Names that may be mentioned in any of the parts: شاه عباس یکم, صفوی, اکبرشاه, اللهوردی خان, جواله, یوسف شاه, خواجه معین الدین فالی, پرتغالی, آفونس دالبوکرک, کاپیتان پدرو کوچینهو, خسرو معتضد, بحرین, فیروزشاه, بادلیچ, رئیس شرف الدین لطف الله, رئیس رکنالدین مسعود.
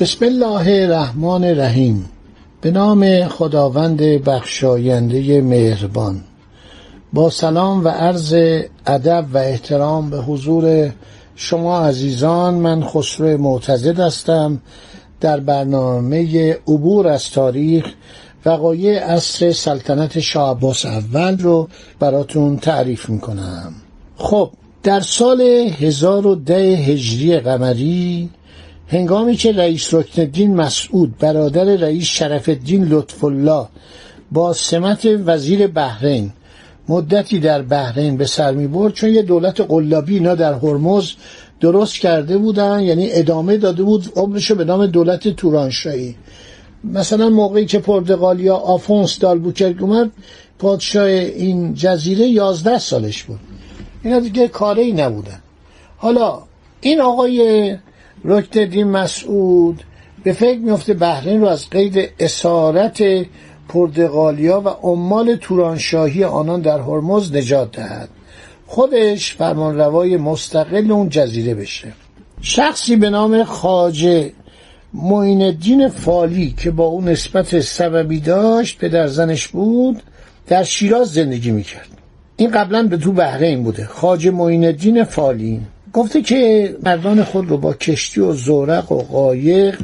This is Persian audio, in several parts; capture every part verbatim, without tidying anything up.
بسم الله الرحمن الرحیم. به نام خداوند بخشاینده مهربان. با سلام و عرض ادب و احترام به حضور شما عزیزان، من خسرو معتضد هستم. در برنامه عبور از تاریخ وقایع عصر سلطنت شاه عباس اول رو براتون تعریف میکنم. خب، در سال هزار و ده هجری قمری، هنگامی که رئیس رکنالدین مسعود برادر رئیس شرف الدین لطف الله با سمت وزیر بحرین مدتی در بحرین به سر می برد، چون یه دولت قلابی اینا در هرمز درست کرده بودن، یعنی ادامه داده بود عمرشو به نام دولت تورانشاهی. مثلا موقعی که پرتغالی ها آفونس دالبوکرک اومد، پادشاه این جزیره یازده سالش بود. اینا دیگه کاری نبودن. حالا این آقای رکنالدین مسعود به فکر میفته بحرین رو از قید اسارت پرتغالیا و عمال تورانشاهی آنان در هرمز نجات دهد، خودش فرمانروای مستقل اون جزیره بشه. شخصی به نام خواجه معین الدین فالی که با اون نسبت سببی داشت، پدر زنش بود، در شیراز زندگی میکرد. این قبلا به تو بحرین بوده. خواجه معین الدین فالی گفته که مردان خود رو با کشتی و زورق و قایق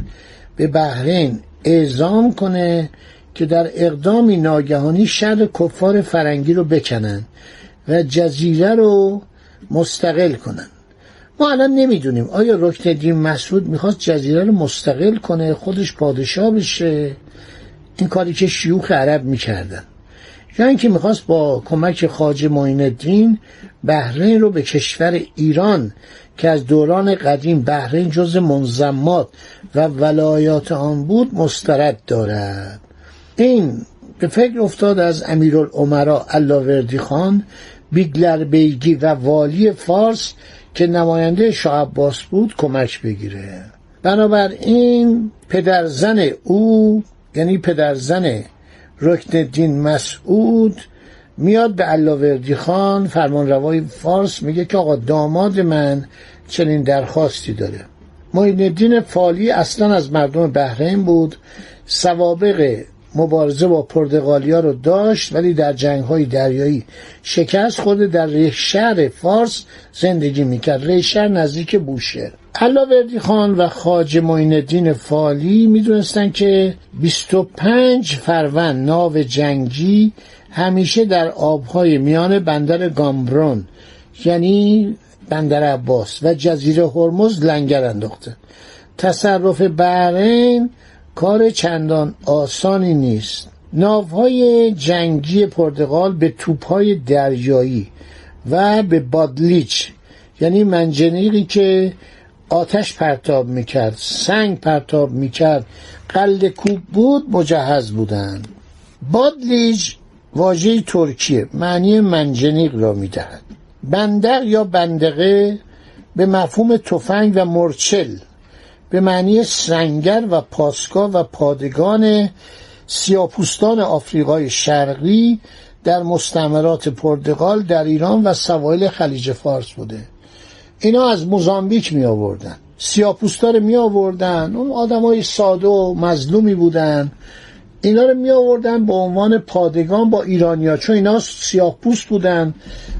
به بحرین اعزام کنه که در اقدامی ناگهانی شر کفار فرنگی رو بکنن و جزیره رو مستقل کنن. ما الان نمیدونیم آیا رکنالدین مسعود میخواست جزیره رو مستقل کنه، خودش پادشاه بشه، این کاری که شیوخ عرب میکردن، یعنی که میخواست با کمک خواجه معین الدین بحرین رو به کشور ایران که از دوران قدیم بحرین جز منظمات و ولایات آن بود مسترد دارد. این به فکر افتاد از امیرالامرا اللهوردی خان بیگلر بیگی و والی فارس که نماینده شاه عباس بود کمک بگیره. بنابراین پدرزن او، یعنی پدرزن رکنالدین مسعود، میاد به اللهوردی خان فرمانروای فارس میگه که آقا داماد من چنین درخواستی داره. معین الدین فالی اصلا از مردم بحرین بود، سوابق مبارزه با پرتغالیا رو داشت، ولی در جنگ‌های دریایی شکست خورده. در ریح شهر فارس زندگی میکرد، ریح شهر نزدیک بوشهر. اللهوردی خان و خواجه معین الدین فالی میدونستن که بیست و پنج فروند ناو جنگی همیشه در آبهای میان بندر گامبرون، یعنی بندر عباس، و جزیره هرمز لنگر انداخته. تصرف بحرین کار چندان آسانی نیست. ناوهای جنگی پرتغال به توپهای دریایی و به بادلیچ، یعنی منجنیقی که آتش پرتاب میکرد، سنگ پرتاب میکرد، قلد کوب بود، مجهز بودن. بادلیچ واژه ترکیه معنی منجنیق را میدهد. بندق یا بندقه به مفهوم تفنگ و مرچل به معنی سنگر و پاسگاه و پادگان سیاه‌پوستان آفریقای شرقی در مستعمرات پرتغال در ایران و سواحل خلیج فارس بوده. اینا از موزامبیک می آوردن، سیاه‌پوستا رو می آوردن، اون آدمای ساده و مظلومی بودن، اینا رو می آوردن به عنوان پادگان با ایرانیا، چون اینا سیاه‌پوست بودن.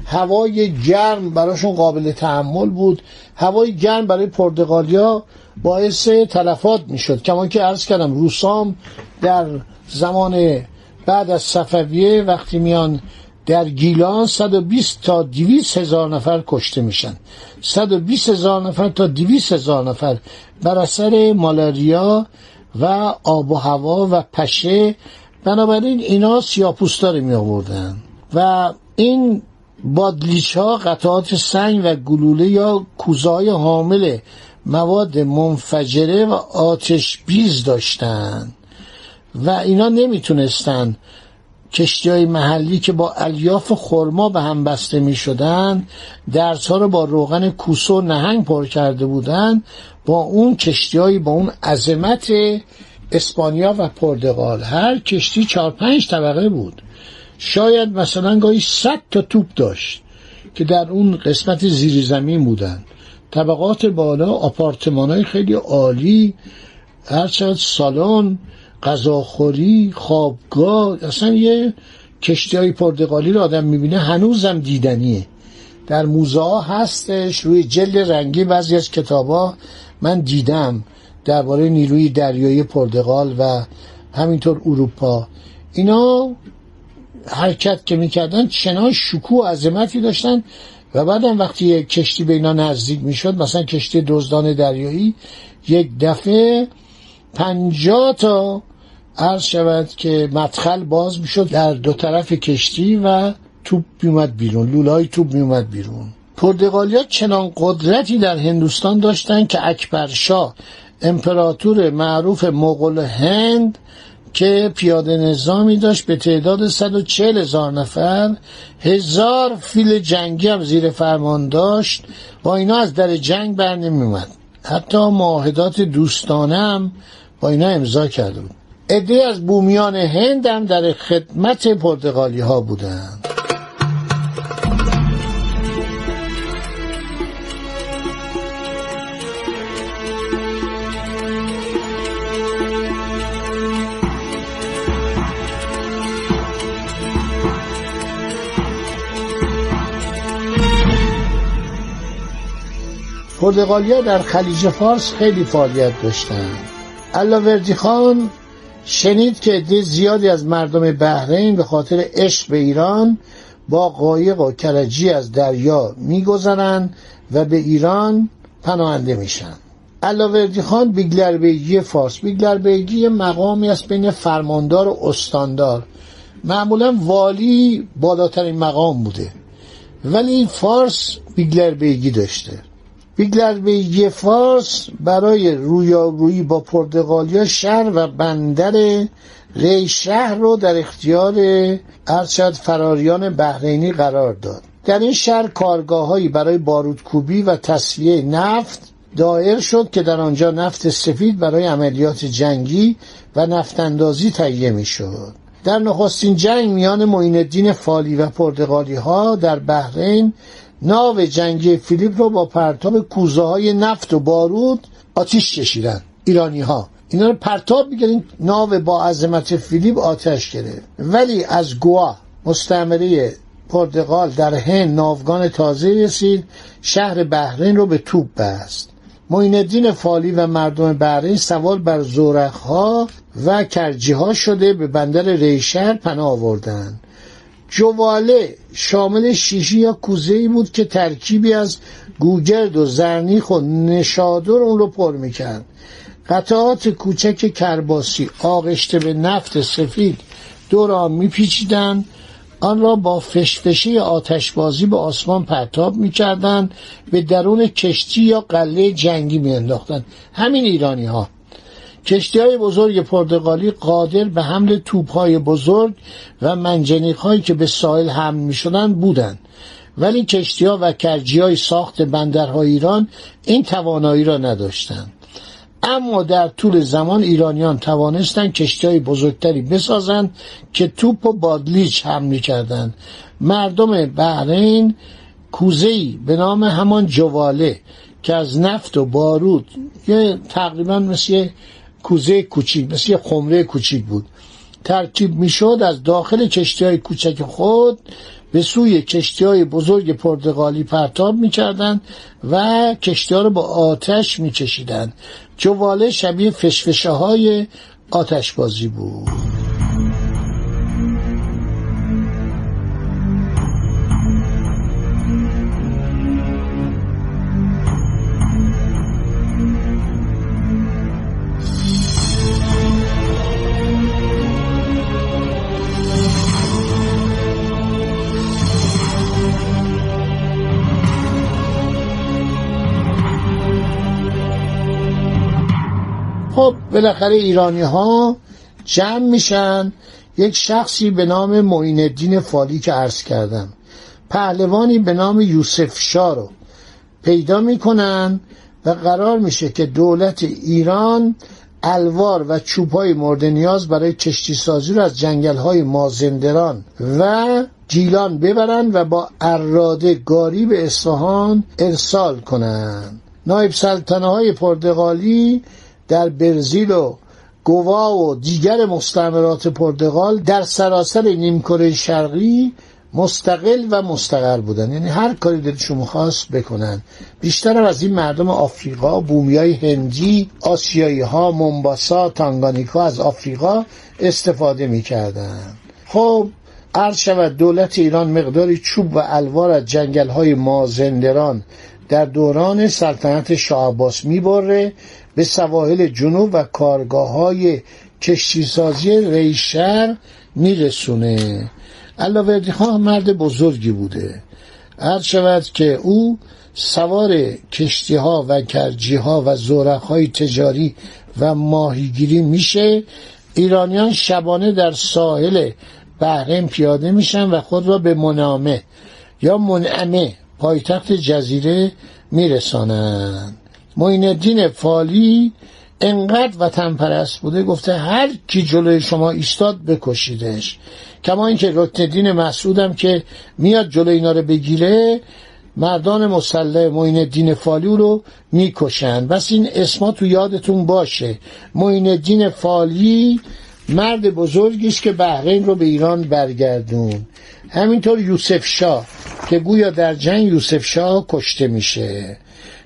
هوای گرم براشون قابل تحمل بود. هوای گرم برای پرتغالیا باعث تلفات میشد، کما که عرض کردم روسام در زمان بعد از صفویه وقتی میان در گیلان صد و بیست تا دویست هزار نفر کشته میشن، صد و بیست هزار نفر تا دویست هزار نفر بر اثر مالاریا و آب و هوا و پشه. بنابراین اینا سیاه‌پوستا رو می آوردن و این بادلیچ‌ها قطعات سنگ و گلوله یا کوزه‌های حامل مواد منفجره و آتش بیز داشتند و اینا نمیتونستن کشتی‌های محلی که با الیاف خرما به هم بسته می‌شدند، درزها رو با روغن کوسه و نهنگ پر کرده بودند، با اون کشتی‌های با اون عظمت اسپانیا و پرتغال هر کشتی چهار پنج طبقه بود، شاید مثلا گاهی صد تا توپ داشت که در اون قسمت زیر زمین بودن، طبقات بالا آپارتمان‌های خیلی عالی، هر چند سالن، غذاخوری، خوابگاه، اصلا یه کشتی‌های پرتغالی رو آدم می‌بینه هنوزم دیدنیه، در موزه ها هستش، روی جلد رنگی بعضی از کتابا من دیدم درباره نیروی دریایی پرتغال و همینطور اروپا. اینا حرکت که میکردن چنان شکوه و عظمتی داشتن و بعدم وقتی کشتی به اینا نزدیک میشد، مثلا کشتی دزدان دریایی، یک دفعه پنجاه تا عرض شود که مدخل باز میشد در دو طرف کشتی و توپ میومد بیرون، لوله‌های توپ میومد بیرون. پرتغالی‌ها چنان قدرتی در هندوستان داشتن که اکبرشاه امپراتور معروف مغول هند که پیاده نظامی داشت به تعداد صد و چهل هزار نفر، هزار فیل جنگی هم زیر فرمان داشت، با اینا از در جنگ بر نمی اومد. حتی معاهدات دوستانه هم با اینا امضا کرده بود. عده‌ای از بومیان هند هم در خدمت پرتغالی ها بودند. پرتغالی‌ها در خلیج فارس خیلی فعالیت داشتند. اللهوردی خان شنید که عده زیادی از مردم بحرین به خاطر عشق به ایران با قایق و کرجی از دریا می‌گذرند و به ایران پناهنده میشن. اللهوردی خان بیگلر بیگی فارس، بیگلر بیگی مقامی است بین فرماندار و استاندار، معمولا والی بالاترین مقام بوده، ولی فارس بیگلر بیگی داشته. بیگلر بیگی فارس برای رویارویی با پرتغالیا شهر و بندر ری شهر رو در اختیار ارشد فراریان بحرینی قرار داد. در این شهر کارگاه‌هایی برای بارودکوبی و تصفیه نفت دایر شد که در آنجا نفت سفید برای عملیات جنگی و نفت‌اندازی تهیه می‌شد. در نخستین جنگ میان معین الدین فالی و پرتغالی‌ها در بحرین، ناو جنگی فیلیپ رو با پرتاب کوزه‌های نفت و بارود آتش کشیدن ایرانی‌ها. اینا رو پرتاب می‌کردن، ناو با عظمت فیلیپ آتش گرفت. ولی از گوا مستعمره پرتغال در هند ناوگان تازه رسید، شهر بحرین رو به توپ بست. معین الدین فالی و مردم بحرین سوار بر زورق‌ها و کرجی‌ها شده به بندر ری شهر پناه آوردند. جواله شامل شیشی یا کوزه‌ای بود که ترکیبی از گوگرد و زرنیخ و نشادر اون رو پر میکرد. قطعات کوچک کرباسی آغشته به نفت سفید دور آن میپیچیدن، آن را با فشفشه آتشبازی به آسمان پرتاب میکردن، به درون کشتی یا قله جنگی میانداختن. همین ایرانی ها. کشتی‌های بزرگ پرتغالی قادر به حمل توپ‌های بزرگ و منجنیق‌هایی که به ساحل حمل می‌شدند بودند، ولی کشتی‌ها و کرجی‌های ساخت بندرهای ایران این توانایی را نداشتند. اما در طول زمان ایرانیان توانستند کشتی‌های بزرگتری بسازند که توپ و بادلیچ حمل می‌کردند. مردم بحرین کوزه‌ای به نام همان جواله که از نفت و بارود یه تقریباً مثل کوزه کوچیک، مثل یک خمره کوچیک بود، ترکیب میشد، از داخل کشتی‌های کوچک خود به سوی کشتی‌های بزرگ پرتغالی پرتاب می‌کردند و کشتی‌ها را با آتش می‌کشیدند. جواله شبیه فشفشه‌های آتشبازی بود. خب بالاخره ایرانی ها جمع میشن، یک شخصی به نام معین الدین فالی که عرض کردم، پهلوانی به نام یوسف شاه رو پیدا میکنن و قرار میشه که دولت ایران الوار و چوب‌های مورد نیاز برای کشتی سازی رو از جنگل‌های مازندران و جیلان ببرند و با اراده گاری به اصفهان ارسال کنند. نایب سلطنه‌های پرتغالی در برزیل و گوا و دیگر مستعمرات پرتغال در سراسر نیمکره شرقی مستقل و مستقر بودن، یعنی هر کاری دلشون می‌خواست بکنن. بیشتر از این مردم آفریقا، بومیای هندی، آسیایی ها، مومباسا، تانگانیکا از آفریقا استفاده می‌کردن. خب عرض شود دولت ایران مقداری چوب و الوار از جنگل‌های مازندران در دوران سلطنت شاه عباس می‌بره به سواحل جنوب و کارگاه‌های کشتی‌سازی ریش شهر می‌رسونه. اللهوردی خان مرد بزرگی بوده، عرض شود که او سوار کشتی ها و کرجی ها و زورق های تجاری و ماهیگیری میشه. ایرانیان شبانه در ساحل بحرین پیاده میشن و خود را به منامه یا منعمه پایتخت جزیره میرسانند. معین الدین فالی انقدر وطن پرست بوده گفته هر کی جلوی شما ایستاد بکشیدش. کما اینکه رکنالدین مسعود هم که میاد جلوی اینا رو بگیره، مردان مسلح معین الدین فالی رو میکشن. بس این اسما تو یادتون باشه. معین الدین فالی مرد بزرگی است که بحرین رو به ایران برگردون. همینطور یوسف شاه که گویا در جنگ یوسف شاه کشته میشه.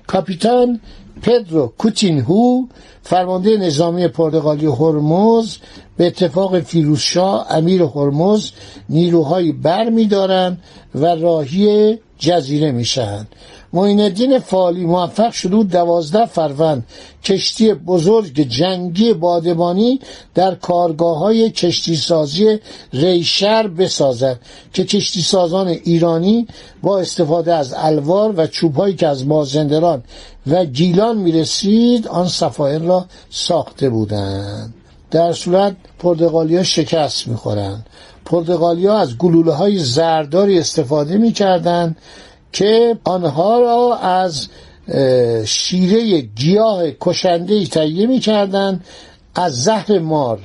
کاپیتان پدرو کوچینهو فرمانده نظامی پرتغالی هرمز به اتفاق فیروزشاه امیر هرمز نیروهایی بر می دارن و راهی جزیره می شن. معین الدین فالی موفق شد دوازده فروند کشتی بزرگ جنگی بادبانی در کارگاه های کشتی سازی ریشر بسازد که کشتی سازان ایرانی با استفاده از الوار و چوبهایی که از مازندران و گیلان می رسید آن سفائل را ساخته بودند. در صورت پرتغالیا شکست می خورند. پرتغالیا از گلوله های زرداری استفاده می کردند که آنها را از شیره گیاه کشندهی تهیه می کردند از زهر مار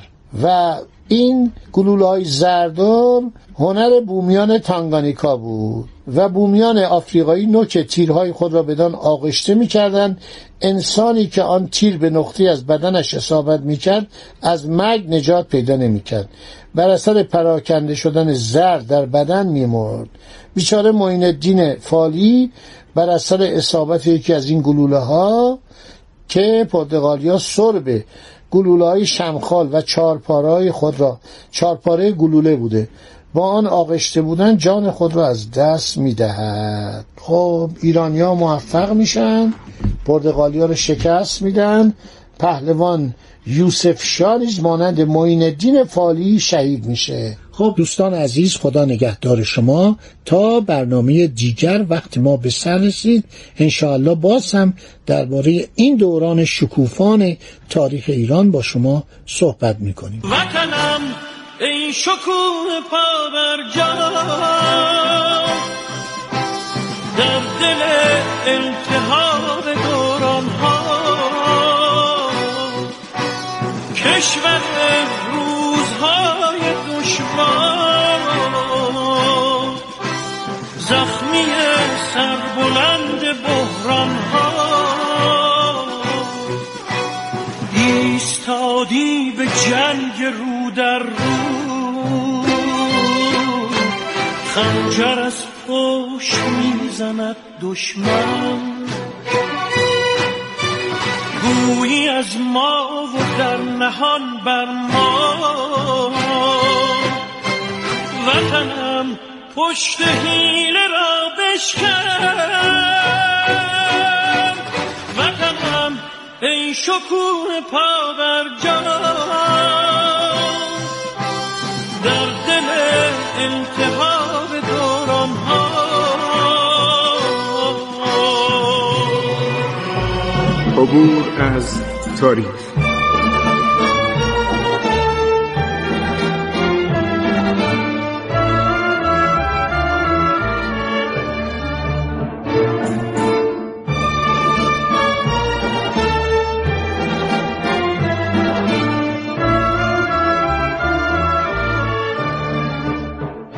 و این گلوله های زردار هنر بومیان تانگانیکا بود و بومیان آفریقایی نوک تیرهای خود را بدان آغشته می کردن. انسانی که آن تیر به نقطه‌ای از بدنش اصابت می کرد از مرگ نجات پیدا نمی کرد، بر اثر پراکنده شدن زر در بدن می مرد. بیچاره معین الدین فالی بر اثر اصابت یکی از این گلوله ها که پرتغالیا سربه گلوله‌های شمخال و چارپاره‌های خود را، چارپاره گلوله بوده، با آن آغشته بودن جان خود را از دست می‌دهد. خب ایرانی‌ها موفق میشن، پرتغالی‌ها را شکست میدن. پهلوان یوسف شاه نیز مانند معین الدین فالی شهید میشه. خب دوستان عزیز، خدا نگهدار شما تا برنامه دیگر. وقت ما به سر رسید، انشاءالله باز هم درباره این دوران شکوفان تاریخ ایران با شما صحبت میکنیم. وطنم ای شکوه پابرجا، در دل التهاب دورانها، کشور روزهای دشوار، زخمی سربلند بحرانها، ایستادی به جنگ رو در رو، خنجر از پشت میزند دشمن، گویی از ما و در نهان بر ما، وطنم پشت حیله را بشکن، وطنم ای شکوه پابرجا، در دل التهاب دورانها، عبور از تاریخ.